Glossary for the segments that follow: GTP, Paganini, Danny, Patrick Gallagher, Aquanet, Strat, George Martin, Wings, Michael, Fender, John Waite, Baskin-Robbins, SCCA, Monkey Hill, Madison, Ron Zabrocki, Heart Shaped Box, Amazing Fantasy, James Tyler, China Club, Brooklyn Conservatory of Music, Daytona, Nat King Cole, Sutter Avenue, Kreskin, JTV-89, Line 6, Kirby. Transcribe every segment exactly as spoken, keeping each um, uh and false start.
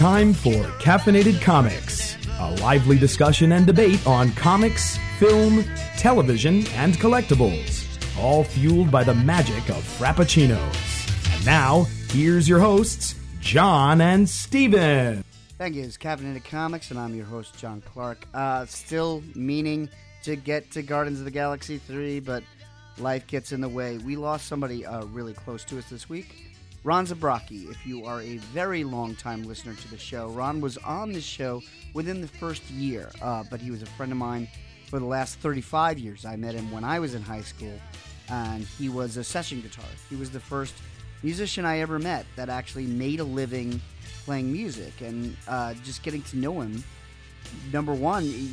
time for Caffeinated Comics, a lively discussion and debate on comics, film, television, and collectibles, all fueled by the magic of Frappuccinos. And now, here's your hosts, John and Steven. Thank you. It's Caffeinated Comics, and I'm your host, John Clark. Uh, still meaning to get to Guardians of the Galaxy three, but life gets in the way. We lost somebody uh, really close to us this week. Ron Zabrocki, if you are a very long-time listener to the show. Ron was on the show within the first year, uh, but he was a friend of mine for the last thirty-five years. I met him when I was in high school, and he was a session guitarist. He was the first musician I ever met that actually made a living playing music, and uh, just getting to know him. Number one, you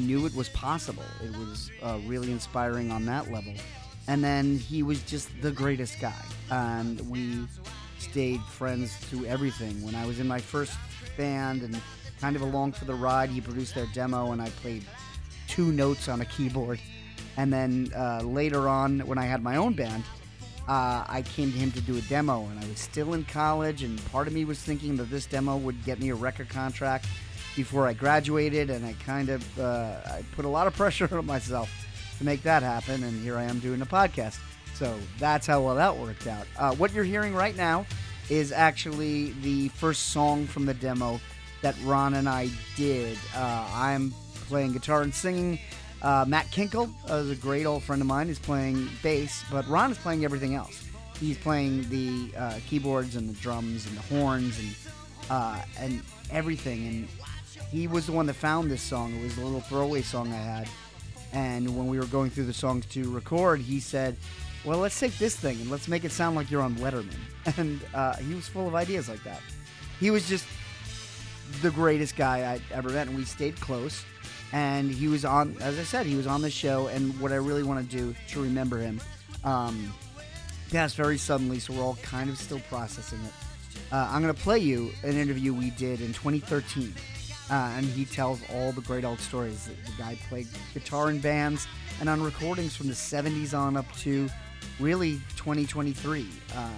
knew it was possible. It was uh, really inspiring on that level. And then he was just the greatest guy. And we stayed friends through everything. When I was in my first band and kind of along for the ride, he produced their demo and I played two notes on a keyboard. And then uh, later on, when I had my own band, uh, I came to him to do a demo. And I was still in college, and part of me was thinking that this demo would get me a record contract before I graduated. And I kind of uh, I put a lot of pressure on myself to make that happen, and here I am doing a podcast. So that's how well that worked out. Uh, what you're hearing right now is actually the first song from the demo that Ron and I did. Uh, I'm playing guitar and singing. Uh, Matt Kinkle uh, is a great old friend of mine. He's playing bass, but Ron is playing everything else. He's playing the uh, keyboards and the drums and the horns and uh, and everything. And he was the one that found this song. It was a little throwaway song I had. And when we were going through the songs to record, he said, well, let's take this thing and let's make it sound like you're on Letterman. And uh, he was full of ideas like that. He was just the greatest guy I'd ever met, and we stayed close. And he was on, as I said, he was on the show, and what I really want to do to remember him um, passed very suddenly, so we're all kind of still processing it. Uh, I'm going to play you an interview we did in twenty thirteen. Uh, and he tells all the great old stories. The guy played guitar in bands and on recordings from the seventies on up to really twenty twenty-three. Uh,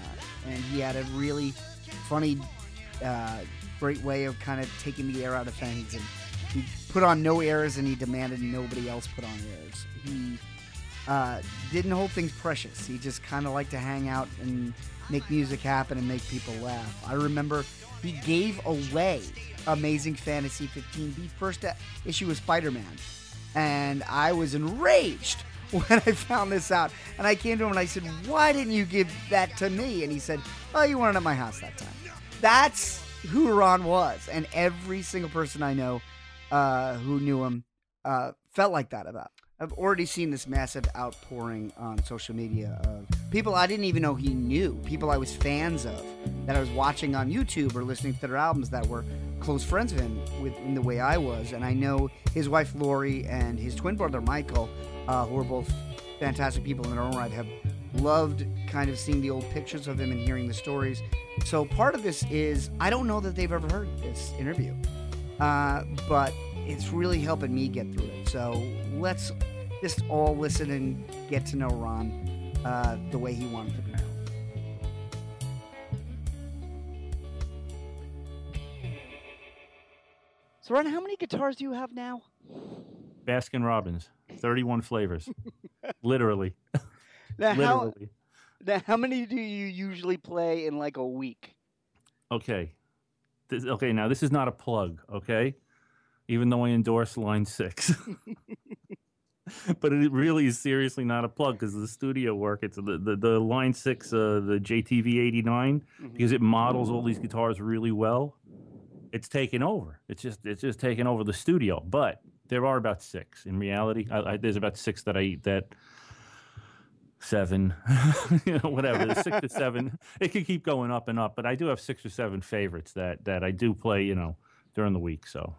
and he had a really funny, uh, great way of kind of taking the air out of things. And he put on no airs, and he demanded nobody else put on airs. He uh, didn't hold things precious. He just kind of liked to hang out and make music happen and make people laugh. I remember he gave away Amazing Fantasy fifteen, the first issue of Spider-Man, and I was enraged when I found this out. And I came to him and I said, why didn't you give that to me? And he said, oh, you weren't at my house that time. That's who Ron was, and every single person I know uh, who knew him uh, felt like that about him. I've already seen this massive outpouring on social media of people I didn't even know he knew, people I was fans of, that I was watching on YouTube or listening to their albums, that were close friends of him with, in the way I was. And I know his wife, Lori, and his twin brother, Michael, uh, who are both fantastic people in their own right, have loved kind of seeing the old pictures of him and hearing the stories. So part of this is, I don't know that they've ever heard this interview, uh, but it's really helping me get through it. So let's just all listen and get to know Ron uh, the way he wanted to be known. So, Ron, how many guitars do you have now? Baskin-Robbins, thirty-one flavors, literally. Now, literally. How, now, how many do you usually play in like a week? Okay, this, okay. Now, this is not a plug, okay? Even though I endorse Line six. But it really is seriously not a plug, because the studio work, it's the, the, the Line six, uh, the J T V eighty-nine, mm-hmm. because it models all these guitars really well. It's taken over. It's just it's just taken over the studio. But there are about six. In reality, I, I, there's about six that I eat that, seven, you know, whatever, six to seven. It could keep going up and up. But I do have six or seven favorites that, that I do play, you know, during the week. So,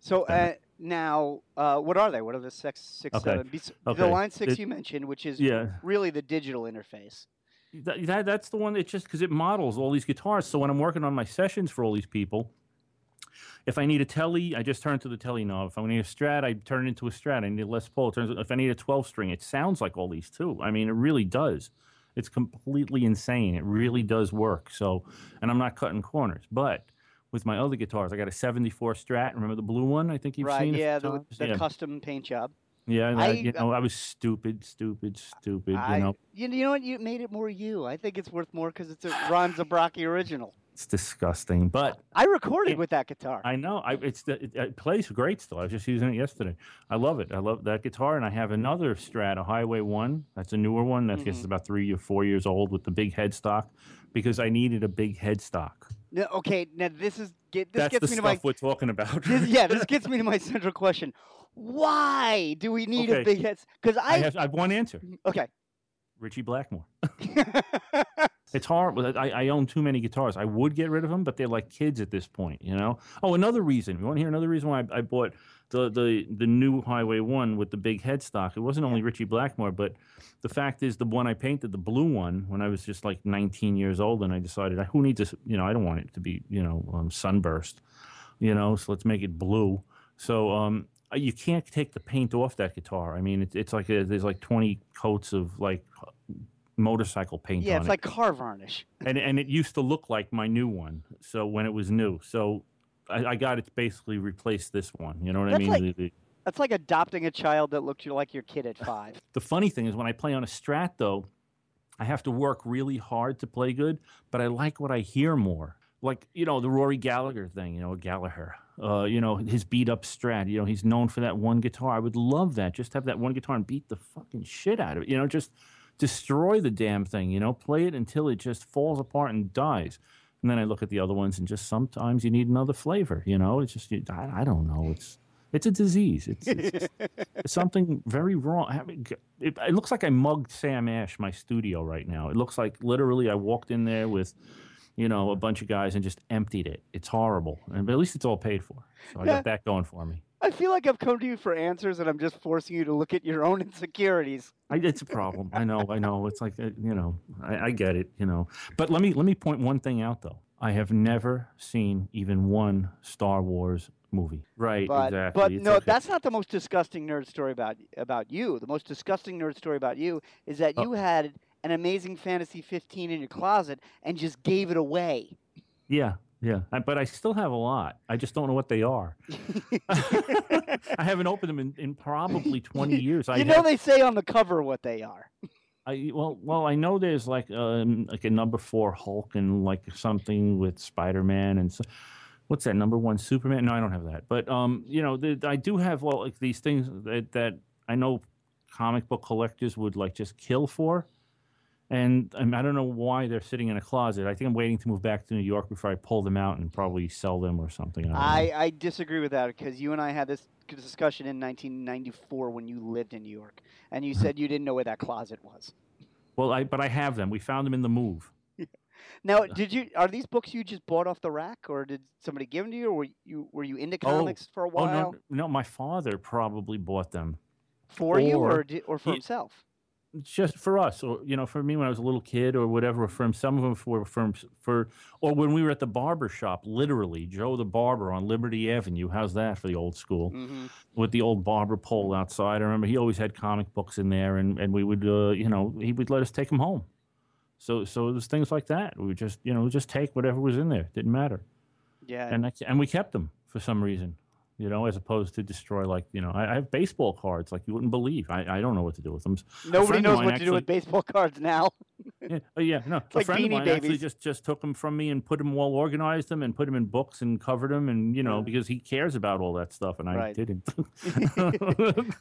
so uh, now, uh, what are they? What are the six, six, okay. seven? Be- okay. The Line six it, you mentioned, which is yeah. really the digital interface. That, that That's the one that just, because it models all these guitars. So when I'm working on my sessions for all these people, if I need a Tele, I just turn to the Tele knob. If I need a Strat, I turn it into a Strat. I need a Les Paul. It turns, if I need a twelve-string, it sounds like all these, too. I mean, it really does. It's completely insane. It really does work. So, and I'm not cutting corners. But with my other guitars. I got a seventy-four Strat. Remember the blue one? I think you've right, seen it. Yeah, the, the yeah. custom paint job. Yeah, I, you know, I was stupid, stupid, stupid. I, you know, you, you know what? You made it more you. I think it's worth more because it's a Ron Zabrocki original. It's disgusting, but I recorded it, with that guitar. I know. I, it's the, it, it plays great still. I was just using it yesterday. I love it. I love that guitar, and I have another Strat, a Highway One. That's a newer one. That's mm-hmm. guess it's about three or four years old with the big headstock because I needed a big headstock. No, okay, now this is get, this That's gets the me to stuff my, we're talking about. This, yeah, this gets me to my central question. Why do we need okay. a big head? Because I, I, have, I have one answer. Okay, Richie Blackmore. It's hard. I, I own too many guitars. I would get rid of them, but they're like kids at this point, you know. Oh, another reason. You want to hear another reason why I, I bought the, the the new Highway One with the big headstock? It wasn't only Richie Blackmore, but the fact is, the one I painted, the blue one, when I was just like nineteen years old, and I decided, who needs to, you know, I don't want it to be, you know, um, sunburst, you know. So let's make it blue. So um, you can't take the paint off that guitar. I mean, it's it's like a, there's like twenty coats of like. motorcycle paint yeah, on it. Yeah, it's like car varnish. And and it used to look like my new one, so when it was new. So I, I got it to basically replace this one. You know what that's I mean? Like, the, the, that's like adopting a child that looked like your kid at five. The funny thing is when I play on a Strat, though, I have to work really hard to play good, but I like what I hear more. Like, you know, the Rory Gallagher thing, you know, Gallagher. Uh, you know, his beat-up Strat. You know, he's known for that one guitar. I would love that. Just have that one guitar and beat the fucking shit out of it. You know, just... destroy the damn thing, you know, play it until it just falls apart and dies. And then I look at the other ones and just sometimes you need another flavor, you know. It's just, I, I don't know, it's it's a disease. It's, it's, it's something very wrong. I mean, it, it looks like I mugged Sam Ash, my studio right now. It looks like literally I walked in there with, you know, a bunch of guys and just emptied it. It's horrible. And, but at least it's all paid for. So I got that going for me. I feel like I've come to you for answers, and I'm just forcing you to look at your own insecurities. I, it's a problem. I know. I know. It's like, you know, I, I get it, you know. But let me let me point one thing out, though. I have never seen even one Star Wars movie. Right, but, exactly. But, it's no, okay. That's not the most disgusting nerd story about about you. The most disgusting nerd story about you is that oh. you had an Amazing Fantasy fifteen in your closet and just gave it away. Yeah. Yeah, I, but I still have a lot. I just don't know what they are. I haven't opened them in, in probably twenty years. You I know have, they say on the cover what they are. I well, well, I know there's like a, like a number four Hulk and like something with Spider-Man and so, what's that number one Superman? No, I don't have that. But um, you know, the, I do have well like these things that that I know comic book collectors would like just kill for. And um, I don't know why they're sitting in a closet. I think I'm waiting to move back to New York before I pull them out and probably sell them or something. I, I, I disagree with that because you and I had this discussion in nineteen ninety-four when you lived in New York. And you said you didn't know where that closet was. Well, I but I have them. We found them in the move. Now, did you? Are these books you just bought off the rack, or did somebody give them to you, or were you, were you into comics oh, for a while? Oh, no, no, my father probably bought them. For or, you or, or for he, himself? Just for us, or you know, for me when I was a little kid, or whatever. From some of them were from for, or when we were at the barber shop, literally Joe the Barber on Liberty Avenue. How's that for the old school? Mm-hmm. With the old barber pole outside. I remember he always had comic books in there, and and we would, uh, you know, he would let us take them home. So so it was things like that. We would just, you know, just take whatever was in there. It didn't matter. Yeah, and I, and we kept them for some reason. You know, as opposed to destroy, like, you know, I, I have baseball cards like you wouldn't believe. I, I don't know what to do with them. Nobody knows what actually, to do with baseball cards now. yeah, yeah, no. It's a like friend of mine babies. actually just, just took them from me and put them all, organized them and put them in books and covered them and, you know, yeah. because he cares about all that stuff and I right. didn't.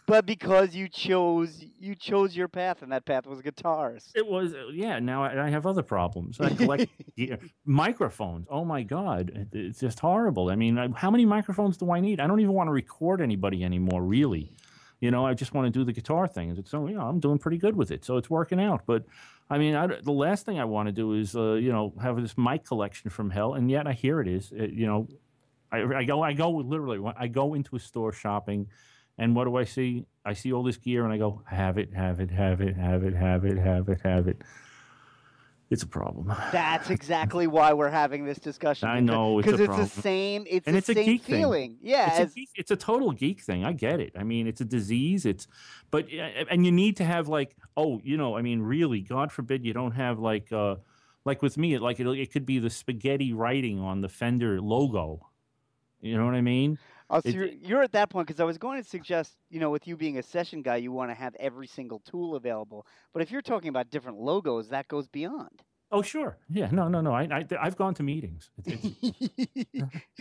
But because you chose you chose your path and that path was guitars. It was, yeah, now I, I have other problems. I collect yeah, microphones. Oh, my God. It, it's just horrible. I mean, I, how many microphones do I need? I don't even want to record anybody anymore, really. You know, I just want to do the guitar thing. So, you know, I'm doing pretty good with it. So it's working out. But, I mean, I, the last thing I want to do is, uh, you know, have this mic collection from hell. And yet I hear it is, it, you know, I, I go, I go literally, I go into a store shopping and what do I see? I see all this gear and I go, have it, have it, have it, have it, have it, have it, have it. It's a problem. That's exactly why we're having this discussion. I know it's a problem. Because it's the same. It's and the it's same a geek feeling. Thing. Yeah, it's, as... a geek, it's a total geek thing. I get it. I mean, it's a disease. It's, but and you need to have like, oh, you know, I mean, really, God forbid, you don't have like, uh, like with me, it, like it, it could be the spaghetti writing on the Fender logo. You know what I mean? Oh, so it, you're, you're at that point, because I was going to suggest, you know, with you being a session guy, you want to have every single tool available. But if you're talking about different logos, that goes beyond. Oh, sure. Yeah. No, no, no. I, I, I've gone to meetings. It's,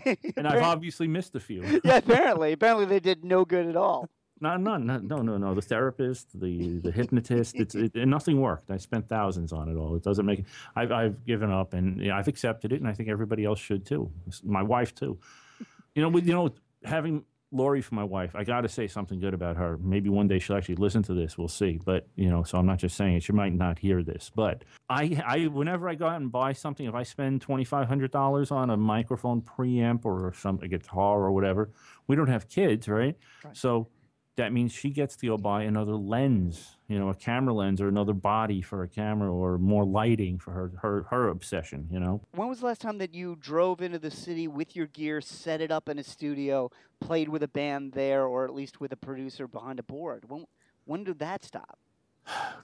it's, and I've obviously missed a few. Yeah, apparently. Apparently they did no good at all. No, no, no, no, no, no. The therapist, the, the hypnotist, it's, it, and nothing worked. I spent thousands on it all. It doesn't make it. I've, I've given up, and you know, I've accepted it, and I think everybody else should, too. My wife, too. You know, with, you know, having Lori for my wife, I got to say something good about her. Maybe one day she'll actually listen to this. We'll see. But, you know, so I'm not just saying it. She might not hear this. But I, I whenever I go out and buy something, if I spend twenty-five hundred dollars on a microphone preamp or some a guitar or whatever, we don't have kids, right? Right. So that means she gets to go buy another lens, you know, a camera lens or another body for a camera or more lighting for her, her, her obsession, you know. When was the last time that you drove into the city with your gear, set it up in a studio, played with a band there or at least with a producer behind a board? When, when did that stop?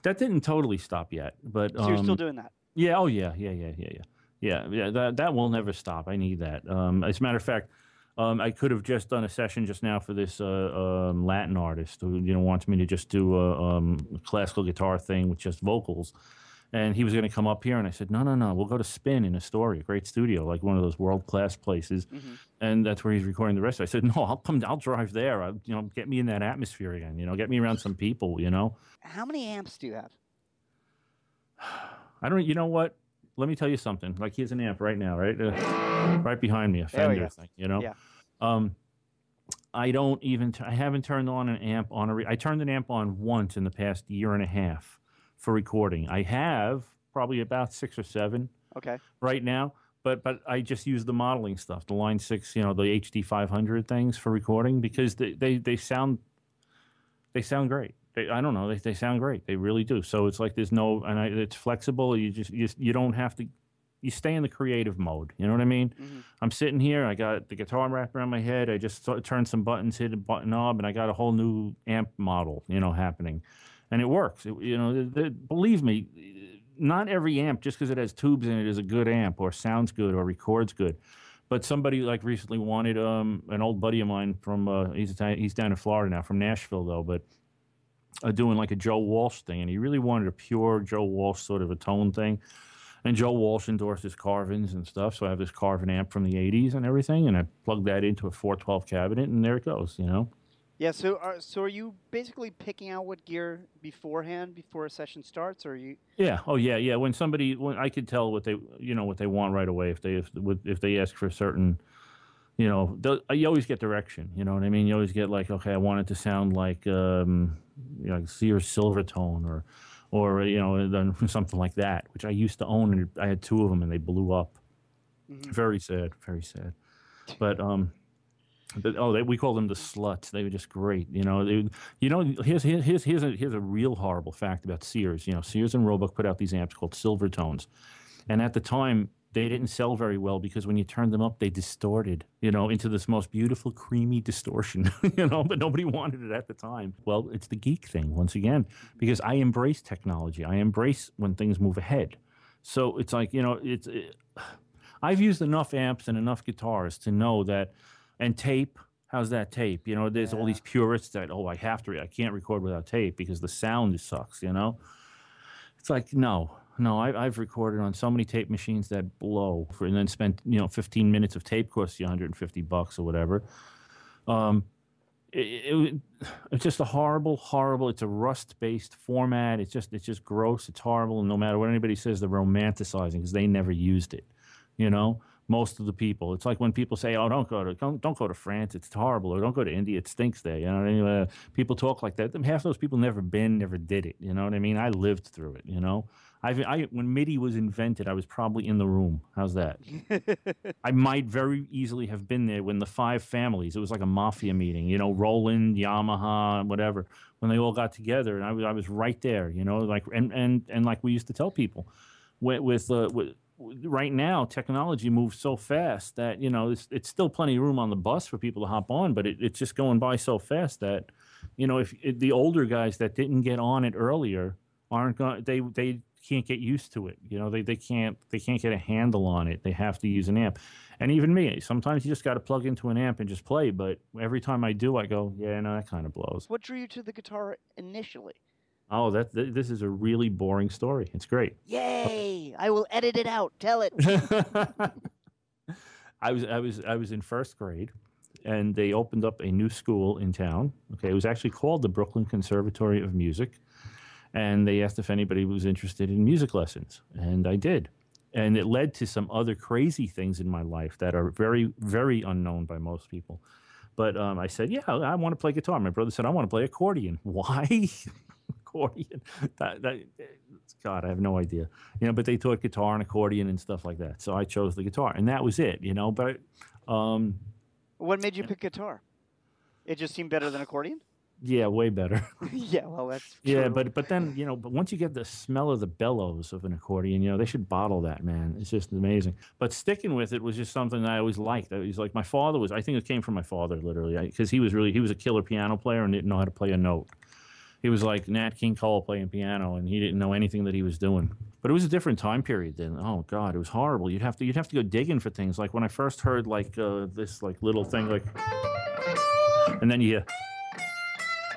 That didn't totally stop yet. But, so um, you're still doing that? Yeah, oh yeah, yeah, yeah, yeah, yeah. Yeah, yeah that, that will never stop. I need that. Um, as a matter of fact, Um, I could have just done a session just now for this uh, um, Latin artist who, you know, wants me to just do a um, classical guitar thing with just vocals. And he was going to come up here, and I said, no, no, no, we'll go to Spin in Astoria, a great studio, like one of those world-class places. Mm-hmm. And that's where he's recording the rest of it. I said, no, I'll come, I'll drive there. I'll, you know, get me in that atmosphere again, you know, get me around some people, you know. How many amps do you have? I don't, you know what? Let me tell you something. Like, here's an amp right now, right, uh, right behind me, a Fender thing. You know, yeah. um, I don't even. T I haven't turned on an amp on a. Re I turned an amp on once in the past year and a half for recording. I have probably about six or seven. Okay. Right now, but but I just use the modeling stuff, the Line six, you know, the H D five hundred things for recording because they they, they sound they sound great. They, I don't know. They they sound great. They really do. So it's like there's no, and I, it's flexible. You just you, you don't have to. You stay in the creative mode. You know what I mean? Mm-hmm. I'm sitting here. I got the guitar wrapped around my head. I just sort of turned some buttons, hit a button knob, and I got a whole new amp model. You know, happening, and it works. It, you know, they, they, believe me, not every amp just because it has tubes in it is a good amp or sounds good or records good. But somebody like recently wanted um an old buddy of mine from uh, he's he's down in Florida now, from Nashville though, but. Uh, doing like a Joe Walsh thing, and he really wanted a pure Joe Walsh sort of a tone thing. And Joe Walsh endorses carvins and stuff, so I have this carvin amp from the eighties and everything, and I plug that into a four twelve cabinet, and there it goes, you know? Yeah, so are, so are you basically picking out what gear beforehand, before a session starts, or are you... Yeah, oh yeah, yeah, when somebody, when I could tell what they, you know, what they want right away, if they, if, if they ask for a certain... You know, you always get direction, you know what I mean? You always get like, okay, I want it to sound like, um, you know, like Sears Silvertone or, or you know, something like that, which I used to own, and I had two of them, and they blew up. Mm-hmm. Very sad, very sad. But, um, but oh, they, we called them the Sluts. They were just great, you know. They, you know, here's, here's, here's, a, here's a real horrible fact about Sears. You know, Sears and Roebuck put out these amps called Silvertones, and at the time... They didn't sell very well because when you turned them up, they distorted, you know, into this most beautiful, creamy distortion, you know, but nobody wanted it at the time. Well, it's the geek thing, once again, because I embrace technology. I embrace when things move ahead. So it's like, you know, it's, it, I've used enough amps and enough guitars to know that, and tape, how's that tape? You know, there's yeah. all these purists that, oh, I have to, I can't record without tape because the sound sucks, you know? It's like, no. No, I, I've recorded on so many tape machines that blow, for, and then spent you know fifteen minutes of tape costs you a hundred fifty bucks or whatever. Um, it, it, it's just a horrible, horrible. It's a rust-based format. It's just, it's just gross. It's horrible. And no matter what anybody says, they're romanticizing because they never used it. You know, most of the people. It's like when people say, "Oh, don't go to don't, don't go to France. It's horrible," or "Don't go to India. It stinks there." You know, anyway, people talk like that. Half those people never been, never did it. You know what I mean? I lived through it. You know. I've, I, when MIDI was invented, I was probably in the room. How's that? I might very easily have been there when the five families, it was like a mafia meeting, you know, Roland, Yamaha, whatever, when they all got together, and I was, I was right there, you know, like, and, and, and like we used to tell people, with, with, uh, with right now, technology moves so fast that, you know, it's, it's still plenty of room on the bus for people to hop on, but it, it's just going by so fast that, you know, if, if the older guys that didn't get on it earlier aren't going, they, they, can't get used to it. You know, they, they can't they can't get a handle on it. They have to use an amp. And even me, sometimes you just got to plug into an amp and just play. But every time I do, I go, yeah, no, that kind of blows. What drew you to the guitar initially? Oh, that th- this is a really boring story. It's great. Yay! I will edit it out. Tell it. I was I was I was in first grade, and they opened up a new school in town. Okay, it was actually called the Brooklyn Conservatory of Music, and they asked if anybody was interested in music lessons, and I did. And it led to some other crazy things in my life that are very, very unknown by most people. But um, I said, yeah, I want to play guitar. My brother said, I want to play accordion. Why? Accordion. That, that, God, I have no idea. You know, but they taught guitar and accordion and stuff like that. So I chose the guitar, and that was it. You know, but um, what made you pick guitar? It just seemed better than accordion. Yeah, way better. Yeah, well, that's true. Yeah, but but then you know, but once you get the smell of the bellows of an accordion, you know, they should bottle that, man. It's just amazing. But sticking with it was just something that I always liked. It was like my father was. I think it came from my father, literally, because he was really he was a killer piano player and didn't know how to play a note. He was like Nat King Cole playing piano, and he didn't know anything that he was doing. But it was a different time period then. Oh God, it was horrible. You'd have to you'd have to go digging for things. Like when I first heard like uh, this like little thing like, and then you hear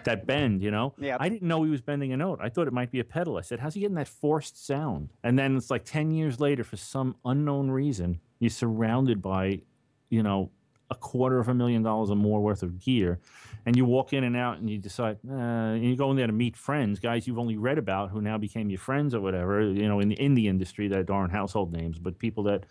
that bend, you know. Yep. I didn't know he was bending a note. I thought it might be a pedal. I said, "How's he getting that forced sound?" And then it's like ten years later, for some unknown reason, you're surrounded by, you know, a quarter of a million dollars or more worth of gear, and you walk in and out, and you decide, uh, and you go in there to meet friends, guys you've only read about who now became your friends or whatever, you know, in the, in the industry that aren't household names, but people that,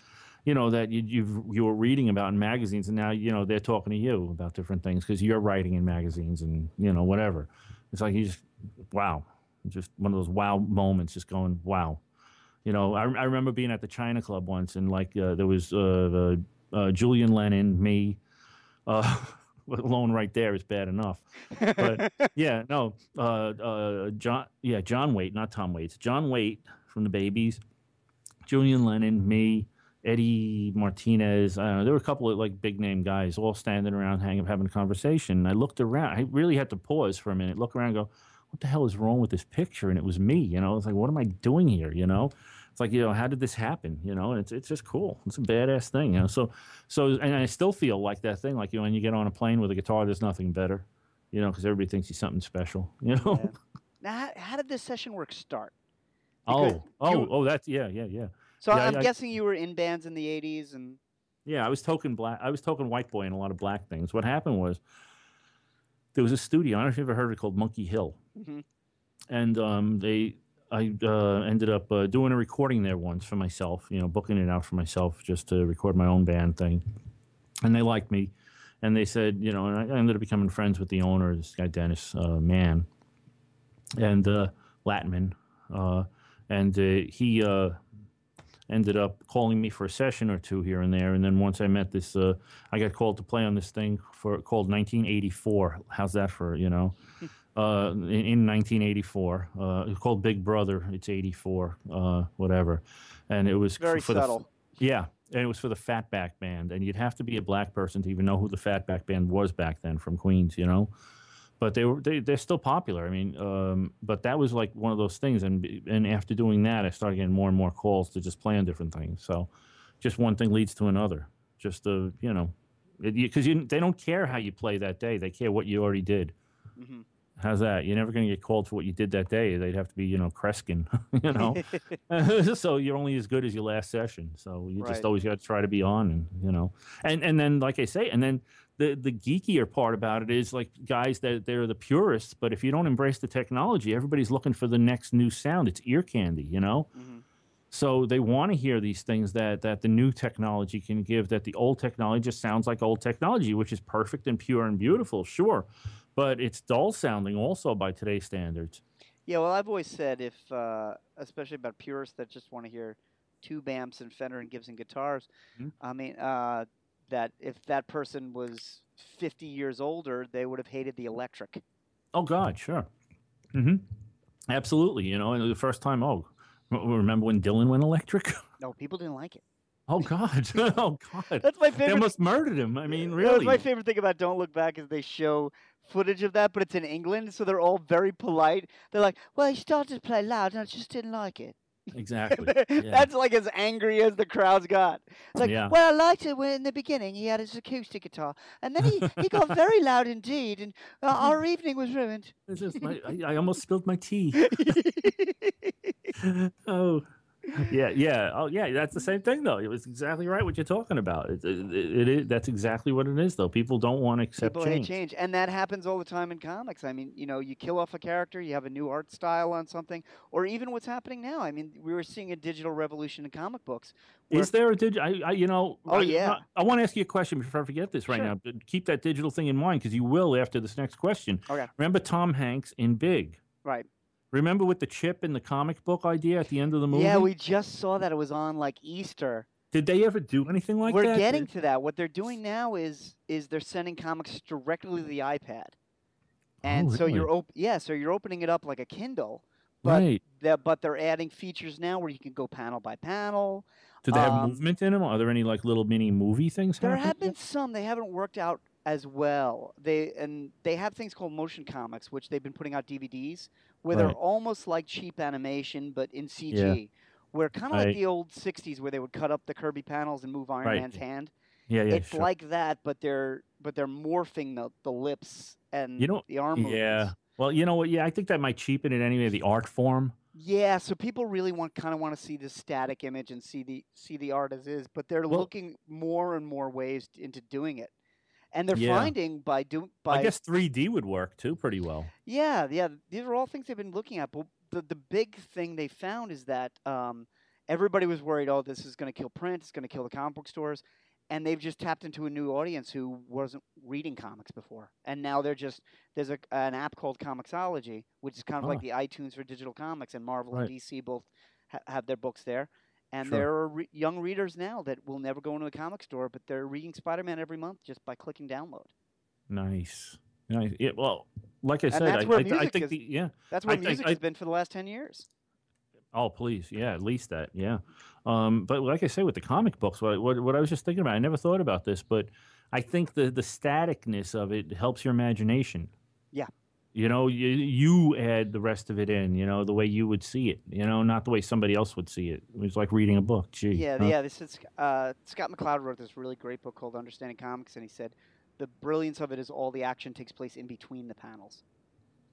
you know, that you you've, you were reading about in magazines, and now, you know, they're talking to you about different things because you're writing in magazines and, you know, whatever. It's like you just, wow, just one of those wow moments, just going, wow. You know, I, I remember being at the China Club once, and, like, uh, there was uh, the Uh, Julian Lennon, me, uh, alone right there is bad enough. But yeah, no, uh, uh, John, yeah, John Waite, not Tom Waits, John Waite from the Babies, Julian Lennon, me, Eddie Martinez. I don't know, there were a couple of like big name guys all standing around, hanging, having a conversation. I looked around. I really had to pause for a minute, look around, and go, "What the hell is wrong with this picture?" And it was me. You know, it's like, what am I doing here? You know. It's like, you know, how did this happen? You know, and it's it's just cool. It's a badass thing. You know, so so, and I still feel like that thing. Like, you know, when you get on a plane with a guitar, there's nothing better. You know, because everybody thinks he's something special. You know. Yeah. Now, how, how did this session work start? Because oh, oh, you, oh, that's yeah, yeah, yeah. So yeah, I'm I, guessing I, you were in bands in the eighties and. Yeah, I was token black. I was token white boy in a lot of black things. What happened was, there was a studio. I don't know if you've ever heard of it, called Monkey Hill, mm-hmm. and um, they. I uh, ended up uh, doing a recording there once for myself, you know, booking it out for myself just to record my own band thing. And they liked me. And they said, you know, and I ended up becoming friends with the owner, this guy, Dennis uh, Mann, and uh, Latman. Uh, and uh, he uh, ended up calling me for a session or two here and there. And then once I met this, uh, I got called to play on this thing for called nineteen eighty-four. How's that for, you know? Uh, in, in nineteen eighty-four, uh, it's called Big Brother. It's eighty-four, uh, whatever, and it was very for subtle. The, yeah, and it was for the Fatback Band, and you'd have to be a black person to even know who the Fatback Band was back then from Queens, you know. But they were they they're still popular. I mean, um, but that was like one of those things, and and after doing that, I started getting more and more calls to just play on different things. So, just one thing leads to another. Just the you know, because you, they don't care how you play that day; they care what you already did. Mm-hmm. How's that? You're never going to get called for what you did that day. They'd have to be, you know, Kreskin, you know. So you're only as good as your last session. So you right. just always got to try to be on, and you know. And and then, like I say, and then the, the geekier part about it is, like, guys that they're the purists, but if you don't embrace the technology, everybody's looking for the next new sound. It's ear candy, you know. Mm-hmm. So they want to hear these things that, that the new technology can give, that the old technology just sounds like old technology, which is perfect and pure and beautiful, sure. But it's dull sounding also by today's standards. Yeah, well, I've always said, if uh, especially about purists that just want to hear tube amps and Fender and Gibson guitars, mm-hmm. I mean, uh, that if that person was fifty years older, they would have hated the electric. Oh, God, sure. Mm-hmm. Absolutely, you know, and the first time, oh, remember when Dylan went electric? No, people didn't like it. Oh, God. Oh, God. That's my favorite. They almost murdered him. I mean, really. That's my favorite thing about Don't Look Back is they show footage of that, but it's in England, so they're all very polite. They're like, well, he started to play loud, and I just didn't like it. Exactly. Yeah. That's like as angry as the crowd's got. It's like, yeah. well, I liked it when in the beginning he had his acoustic guitar, and then he, he got very loud indeed, and uh, our evening was ruined. It's just my, I, I almost spilled my tea. Oh, yeah, yeah, oh, yeah. That's the same thing, though. It was exactly right what you're talking about. It, it, it, it that's exactly what it is, though. People don't want to accept People change. Hate change, and that happens all the time in comics. I mean, you know, you kill off a character, you have a new art style on something, or even what's happening now. I mean, we were seeing a digital revolution in comic books. Is there a digital? I, I, you know, oh I, yeah. I, I want to ask you a question before I forget this right sure. now. Keep that digital thing in mind because you will after this next question. Okay. Remember Tom Hanks in Big? Right. Remember with the chip and the comic book idea at the end of the movie? Yeah, we just saw that. It was on, like, Easter. Did they ever do anything like We're that? We're getting to that. What they're doing now is is they're sending comics directly to the iPad. And oh, really? so you're op yeah, so you're opening it up like a Kindle. But right. They're, but they're adding features now where you can go panel by panel. Do they have um, movement in them? Are there any, like, little mini movie things happening? There have been some. They haven't worked out as well. They and they have things called motion comics, which they've been putting out D V Ds. Where right. they're almost like cheap animation, but in C G. Yeah. Where kind of like the old sixties, where they would cut up the Kirby panels and move Iron right. Man's hand. Yeah, yeah, it's sure. like that, but they're but they're morphing the the lips and you know, the arm movements. Yeah. Well, you know what? Yeah, I think that might cheapen it anyway. The art form. Yeah. So people really want kind of want to see the static image and see the see the art as is, but they're well, looking more and more ways into doing it. And they're yeah. finding by doing by I guess three D would work too pretty well. Yeah, yeah. These are all things they've been looking at. But the the big thing they found is that um, everybody was worried. Oh, this is going to kill print. It's going to kill the comic book stores, and they've just tapped into a new audience who wasn't reading comics before. And now they're just there's a, an app called Comixology, which is kind of oh. like the iTunes for digital comics, and Marvel right. and D C both ha have their books there. And sure. there are re young readers now that will never go into a comic store, but they're reading Spider-Man every month just by clicking download. Nice, nice. Yeah, well, like I and said, that's I, where I, music I think is, the, yeah, that's where I, music I, has I, been for the last ten years. Oh, please, yeah, at least that, yeah. Um, but like I say, with the comic books, what, what what I was just thinking about, I never thought about this, but I think the the staticness of it helps your imagination. Yeah. You know, you you add the rest of it in. You know, the way you would see it. You know, not the way somebody else would see it. It was like reading a book. Gee. Yeah, huh? yeah. This is uh, Scott McCloud wrote this really great book called Understanding Comics, and he said the brilliance of it is all the action takes place in between the panels.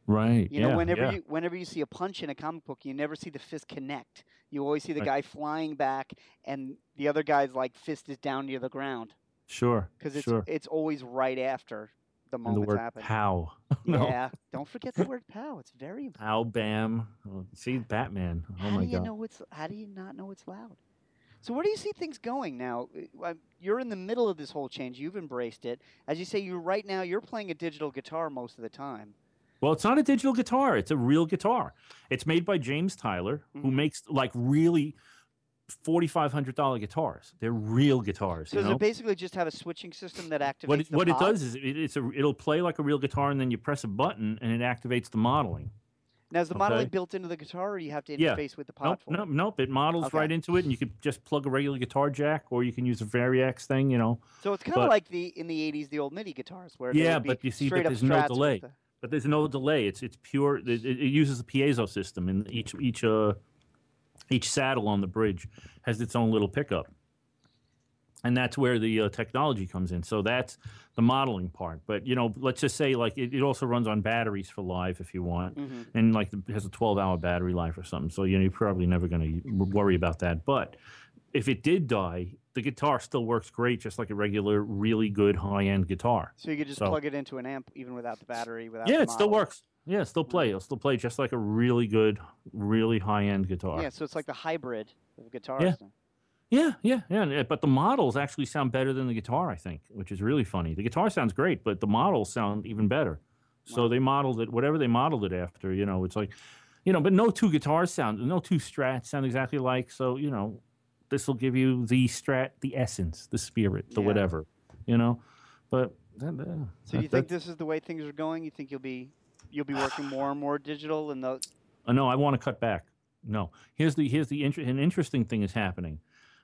Right. You yeah, know, whenever yeah. you whenever you see a punch in a comic book, you never see the fist connect. You always see the right. guy flying back, and the other guy's like fist is down near the ground. Sure. Because it's sure. it's always right after. The moment the word happened. Pow. No. Yeah, don't forget the word pow. It's very important. Pow, bam. Oh, see, Batman. Oh how my do you God. Know it's, how do you not know it's loud? So where do you see things going now? You're in the middle of this whole change. You've embraced it. As you say, you right now you're playing a digital guitar most of the time. Well, it's not a digital guitar. It's a real guitar. It's made by James Tyler, mm-hmm. who makes like really forty-five hundred dollar guitars. They're real guitars. So does know? It basically just have a switching system that activates what it, the What mod? It does is it, it's a, it'll play like a real guitar, and then you press a button, and it activates the modeling. Now, is the okay. modeling built into the guitar, or you have to interface yeah. with the pod? Nope, nope, nope. It models okay. right into it, and you could just plug a regular guitar jack, or you can use a Variax thing, you know. So it's kind of like the in the eighties, the old MIDI guitars. Where yeah, be but you see, but there's no delay. The... But there's no delay. It's, it's pure. It, it uses the piezo system in each... each uh, Each saddle on the bridge has its own little pickup, and that's where the uh, technology comes in. So that's the modeling part. But you know, let's just say like it, it also runs on batteries for live if you want, mm-hmm. and like the, has a twelve hour battery life or something. So you know, you're probably never going to worry about that. But if it did die, the guitar still works great, just like a regular, really good high-end guitar. So you could just so, plug it into an amp even without the battery. Without yeah, the it still works. Yeah, still play. It'll still play just like a really good, really high-end guitar. Yeah, so it's like the hybrid of guitars. Yeah. yeah, yeah, yeah. But the models actually sound better than the guitar, I think, which is really funny. The guitar sounds great, but the models sound even better. Wow. So they modeled it, whatever they modeled it after, you know, it's like, you know, but no two guitars sound, no two Strats sound exactly alike. So, you know, this will give you the Strat, the essence, the spirit, the yeah. whatever, you know. But that, uh, so that, you think that, this is the way things are going? You think you'll be... You'll be working more and more digital, and those. Oh, no, I want to cut back. No, here's the here's the inter an interesting thing is happening.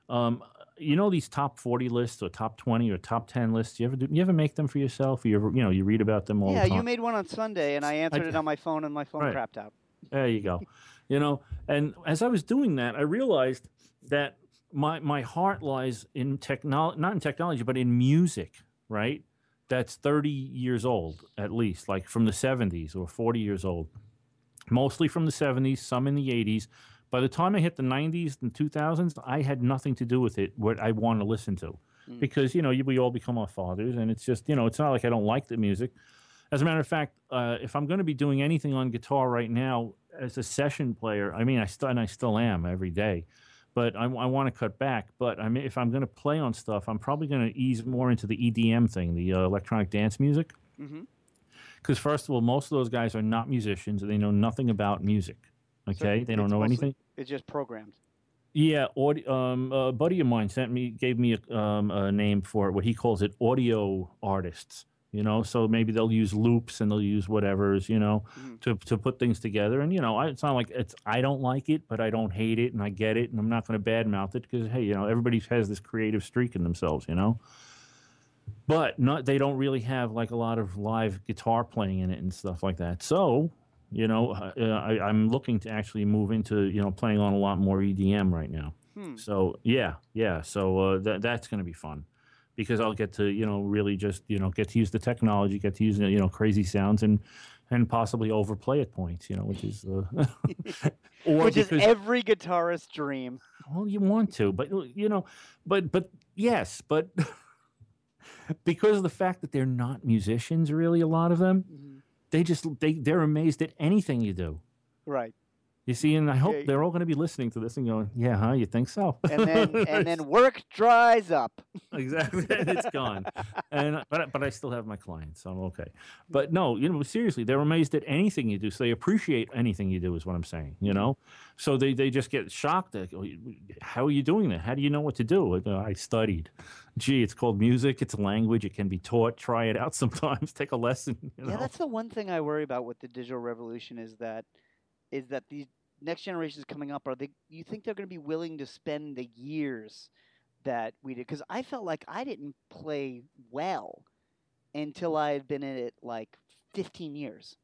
Um, you know these top forty lists or top twenty or top ten lists. You ever do, you ever make them for yourself? Or you ever you know you read about them all. Yeah, the time. You made one on Sunday, and I answered I, it on my phone, and my phone right. crapped out. There you go. you know. And as I was doing that, I realized that my my heart lies in technology, not in technology, but in music, right? That's thirty years old, at least, like from the seventies or forty years old. Mostly from the seventies, some in the eighties. By the time I hit the nineties and two thousands, I had nothing to do with it, what I want to listen to. Mm. Because, you know, we all become our fathers, and it's just, you know, it's not like I don't like the music. As a matter of fact, uh, if I'm going to be doing anything on guitar right now as a session player, I mean, I st- and I still am every day, but I, I want to cut back. But I mean, if I'm going to play on stuff, I'm probably going to ease more into the E D M thing, the uh, electronic dance music. Mm-hmm. Because first of all, most of those guys are not musicians, and they know nothing about music. Okay, so they don't know mostly, anything. It's just programmed. Yeah, audi- um, a buddy of mine sent me, gave me a, um, a name for it. What he calls it, audio artists. You know, so maybe they'll use loops and they'll use whatever's, you know, mm. to to put things together. And you know, I, it's not like it's I don't like it, but I don't hate it, and I get it, and I'm not going to badmouth it because hey, you know, everybody has this creative streak in themselves, you know. But not they don't really have like a lot of live guitar playing in it and stuff like that. So, you know, uh, I, I'm looking to actually move into, you know, playing on a lot more E D M right now. Hmm. So, yeah, yeah. So uh, th- that's going to be fun because I'll get to, you know, really just, you know, get to use the technology, get to use, you know, crazy sounds and, and possibly overplay at points, you know, which is... Uh, or which because, is every guitarist's dream. Well, you want to, but, you know, but, but yes, but... Because of the fact that they're not musicians, really, a lot of them, mm-hmm. they just they they're amazed at anything you do. Right. You see, and I hope yeah. they're all going to be listening to this and going, "Yeah, huh? You think so?" And then and then work dries up. Exactly, it's gone. And but but I still have my clients, so I'm okay. But no, you know, seriously, they're amazed at anything you do, so they appreciate anything you do, is what I'm saying. You know, so they, they just get shocked at how are you doing that? How do you know what to do? I studied. Gee, it's called music. It's a language. It can be taught. Try it out sometimes. Take a lesson. You know? Yeah, that's the one thing I worry about with the digital revolution is that is that these next generations coming up, are they? You think they're going to be willing to spend the years that we did? Because I felt like I didn't play well until I had been in it like fifteen years.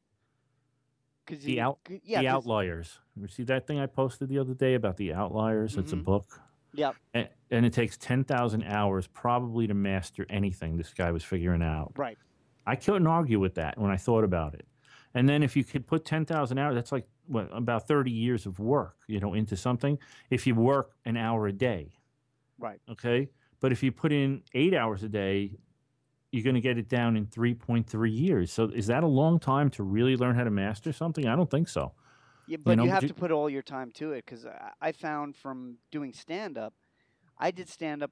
Cause the out, yeah, the outliers. You see that thing I posted the other day about the outliers? Mm-hmm. It's a book. Yeah. And, and it takes ten thousand hours probably to master anything this guy was figuring out. Right. I couldn't argue with that when I thought about it. And then if you could put ten thousand hours, that's like well, about thirty years of work, you know, into something. If you work an hour a day. Right. Okay. But if you put in eight hours a day, you're going to get it down in three point three years. So is that a long time to really learn how to master something? I don't think so. Yeah, but you, know, you have you, to put all your time to it because I found from doing stand-up, I did stand-up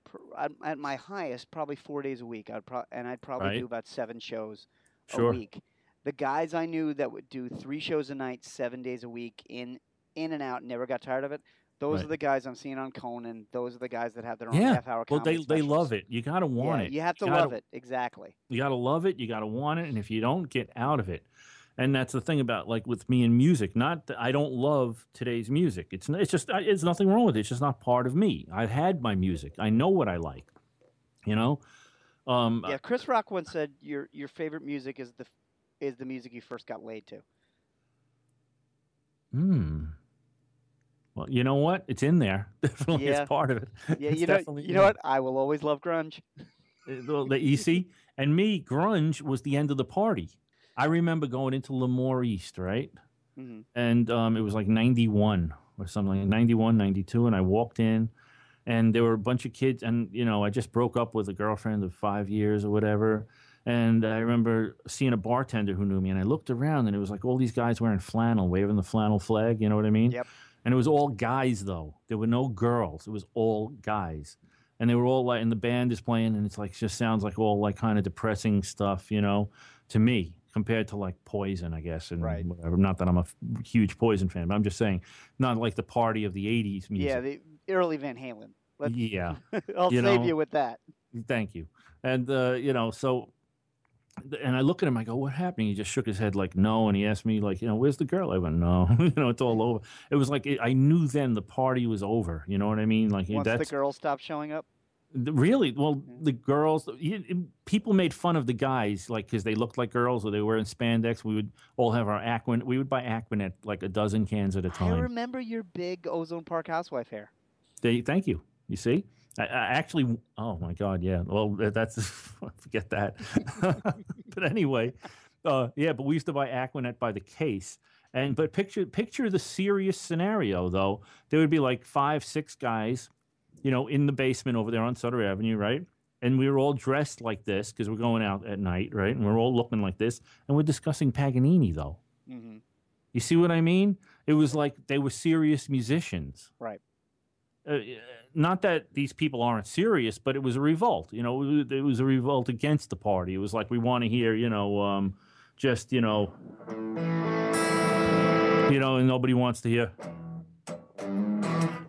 at my highest probably four days a week. I'd pro- And I'd probably right. do about seven shows sure. a week. The guys I knew that would do three shows a night, seven days a week, in in and out, never got tired of it. Those right. are the guys I'm seeing on Conan. Those are the guys that have their own yeah. half-hour comedy specials. Well, they, they love it. You got to want yeah, it. You have to you gotta, love it, exactly. You got to love it. You got to want it. And if you don't, get out of it. And that's the thing about, like, with me and music. Not that I don't love today's music. It's it's just it's nothing wrong with it. It's just not part of me. I've had my music. I know what I like, you know? Um, yeah, Chris Rock once said your your favorite music is the... is the music you first got laid to. Hmm. Well, you know what? It's in there. Definitely yeah. It's part of it. Yeah, you know, you know there. What? I will always love grunge. You see? And me, grunge was the end of the party. I remember going into Lemoore East, right? Mm-hmm. And um, it was like ninety-one or something, like ninety-one, ninety-two, and I walked in. And there were a bunch of kids, and, you know, I just broke up with a girlfriend of five years or whatever. And I remember seeing a bartender who knew me, and I looked around, and it was like all these guys wearing flannel, waving the flannel flag, you know what I mean? Yep. And it was all guys, though. There were no girls. It was all guys. And they were all like, and the band is playing, and it's like, just sounds like all like kind of depressing stuff, you know, to me, compared to like Poison, I guess, and right. whatever. Not that I'm a huge Poison fan, but I'm just saying, not like the party of the eighties music. Yeah, the early Van Halen. Let's, yeah. I'll you save know, you with that. Thank you. And, uh, you know, so... And I look at him, I go, what happened? He just shook his head like, no. And he asked me like, you know, where's the girl? I went, no, you know, it's all over. It was like, it, I knew then the party was over. You know what I mean? Like, once that's, the girl stopped showing up. The, really? Well, the girls, you, people made fun of the guys, like, because they looked like girls or they were in spandex. We would all have our Aquanet. We would buy Aquanet like a dozen cans at a time. I remember your big Ozone Park housewife hair. They, thank you. You see? I, I actually, oh my God, yeah. Well, that's, forget that. But anyway, uh, yeah, but we used to buy Aquanet by the case. And but picture picture the serious scenario, though. There would be like five, six guys, you know, in the basement over there on Sutter Avenue, right? And we were all dressed like this because we're going out at night, right? And we're all looking like this. And we're discussing Paganini, though. Mm-hmm. You see what I mean? It was like they were serious musicians. Right. Uh, not that these people aren't serious, but it was a revolt. You know, it was a revolt against the party. It was like we want to hear, you know, um, just, you know... You know, and nobody wants to hear,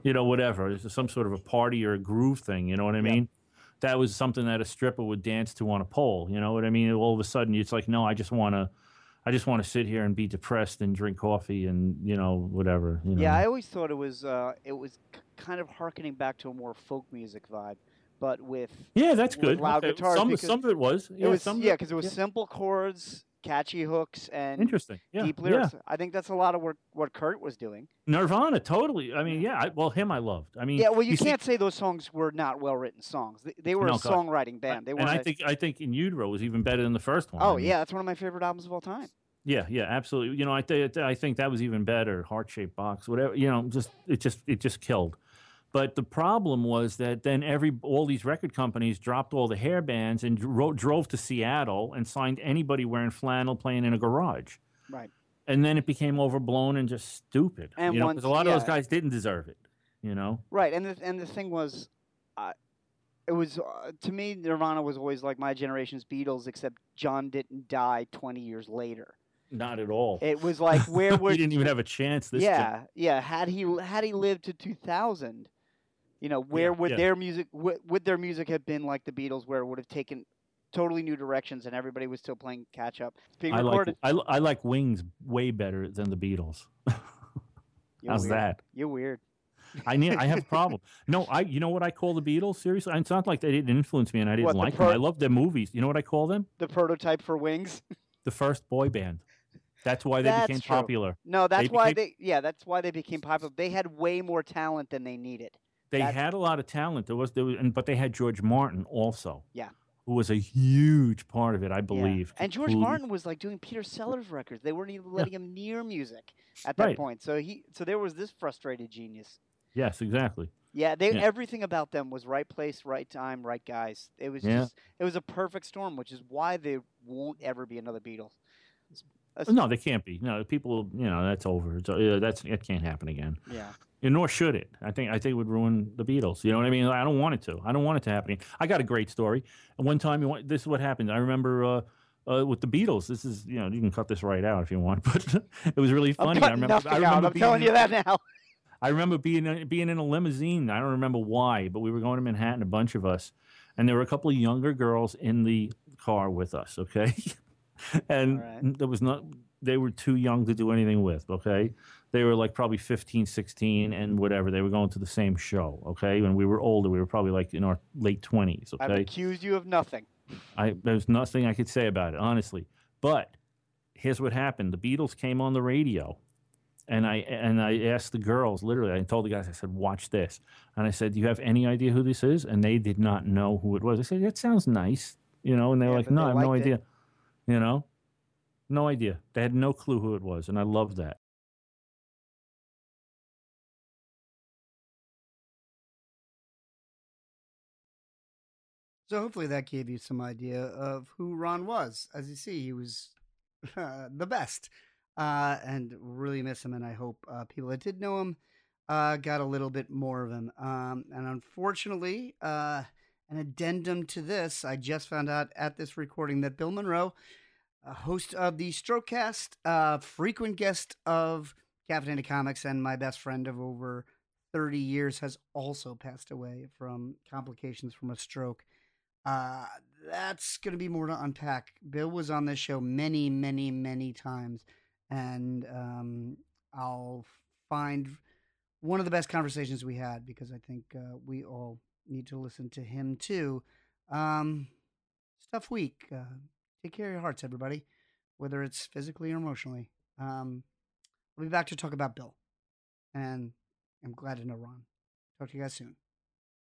you know, whatever. It's some sort of a party or a groove thing, you know what I mean? Yeah. That was something that a stripper would dance to on a pole, you know what I mean? All of a sudden, it's like, no, I just want to I just want to sit here and be depressed and drink coffee and, you know, whatever. You know? Yeah, I always thought it was, uh, it was kind of hearkening back to a more folk music vibe. But with, yeah, that's with good. Loud okay. guitars. Some, some of it was. It yeah, was some yeah, because it was yeah. simple chords. Catchy hooks and interesting, yeah, deep lyrics. Yeah. I think that's a lot of what, what Kurt was doing. Nirvana, totally. I mean, yeah. I, well, him I loved. I mean, yeah. Well, you, you can't see, say those songs were not well written songs. They, they were no, a songwriting band. They were. And I a, think I think In Utero was even better than the first one. Oh I mean. yeah, that's one of my favorite albums of all time. Yeah, yeah, absolutely. You know, I th- I think that was even better. Heart Shaped Box, whatever. You know, just it just it just killed. But the problem was that then every all these record companies dropped all the hair bands and dro- drove to Seattle and signed anybody wearing flannel playing in a garage. Right. And then it became overblown and just stupid. And you know, once, a lot yeah. of those guys didn't deserve it, you know? Right. And the, and the thing was, uh, it was uh, to me, Nirvana was always like my generation's Beatles, except John didn't die twenty years later. Not at all. It was like, where were... he didn't even have a chance this Yeah, time. yeah. Had he, had he lived to two thousand... You know, where yeah, would yeah. their music w- would their music have been like the Beatles, where it would have taken totally new directions and everybody was still playing catch up? It's being I recorded. Like, I, I like Wings way better than the Beatles. How's weird. that? You're weird. I need, I have a problem. No, I. You know what I call the Beatles? Seriously, it's not like they didn't influence me and I didn't what, like the pro- them. I loved their movies. You know what I call them? The prototype for Wings. The first boy band. That's why they that's became true. popular. No, that's they why became... they. Yeah, that's why they became popular. They had way more talent than they needed. They That's, had a lot of talent. There was, there was, and, but they had George Martin also. Yeah, who was a huge part of it, I believe. Yeah. And George Completely. Martin was like doing Peter Sellers records. They weren't even letting yeah. him near music at that right. point. So he, so there was this frustrated genius. Yes, exactly. Yeah, they, yeah, everything about them was right place, right time, right guys. It was yeah. just, it was a perfect storm, which is why they won't ever be another Beatles. That's, no, they can't be. No, people, you know, that's over. It's, uh, that's it can't happen again. Yeah. And nor should it. I think I think it would ruin the Beatles. You know what I mean? I don't want it to. I don't want it to happen. I got a great story. One time, this is what happened. I remember uh, uh, with the Beatles. This is, you know, you can cut this right out if you want, but it was really funny. I'm I remember. I remember out. I'm being, telling you that now. I remember being being in a limousine. I don't remember why, but we were going to Manhattan, a bunch of us, and there were a couple of younger girls in the car with us. Okay. And right. there was not, they were too young to do anything with, okay? They were like probably fifteen, sixteen, and whatever. They were going to the same show, okay? When we were older, we were probably like in our late twenties, okay? I've accused you of nothing. I, there's nothing I could say about it, honestly. But here's what happened. The Beatles came on the radio, and I and I asked the girls, literally, I told the guys, I said, watch this. And I said, do you have any idea who this is? And they did not know who it was. I said, that sounds nice, you know? And they were yeah, like, no, I have no idea. It. You know, no idea. They had no clue who it was, and I love that. So hopefully that gave you some idea of who Ron was. As you see, he was uh, the best, uh, and really miss him. And I hope uh, people that did know him uh, got a little bit more of him. Um, and unfortunately... Uh, An addendum to this, I just found out at this recording that Bill Monroe, a host of the Strokecast, uh, frequent guest of Caffeinated Comics, and my best friend of over thirty years, has also passed away from complications from a stroke. Uh, that's going to be more to unpack. Bill was on this show many, many, many times, and um, I'll find one of the best conversations we had because I think uh, we all need to listen to him too. Um, stuff week. Uh, take care of your hearts, everybody, whether it's physically or emotionally. Um, I'll be back to talk about Bill. And I'm glad to know Ron. Talk to you guys soon.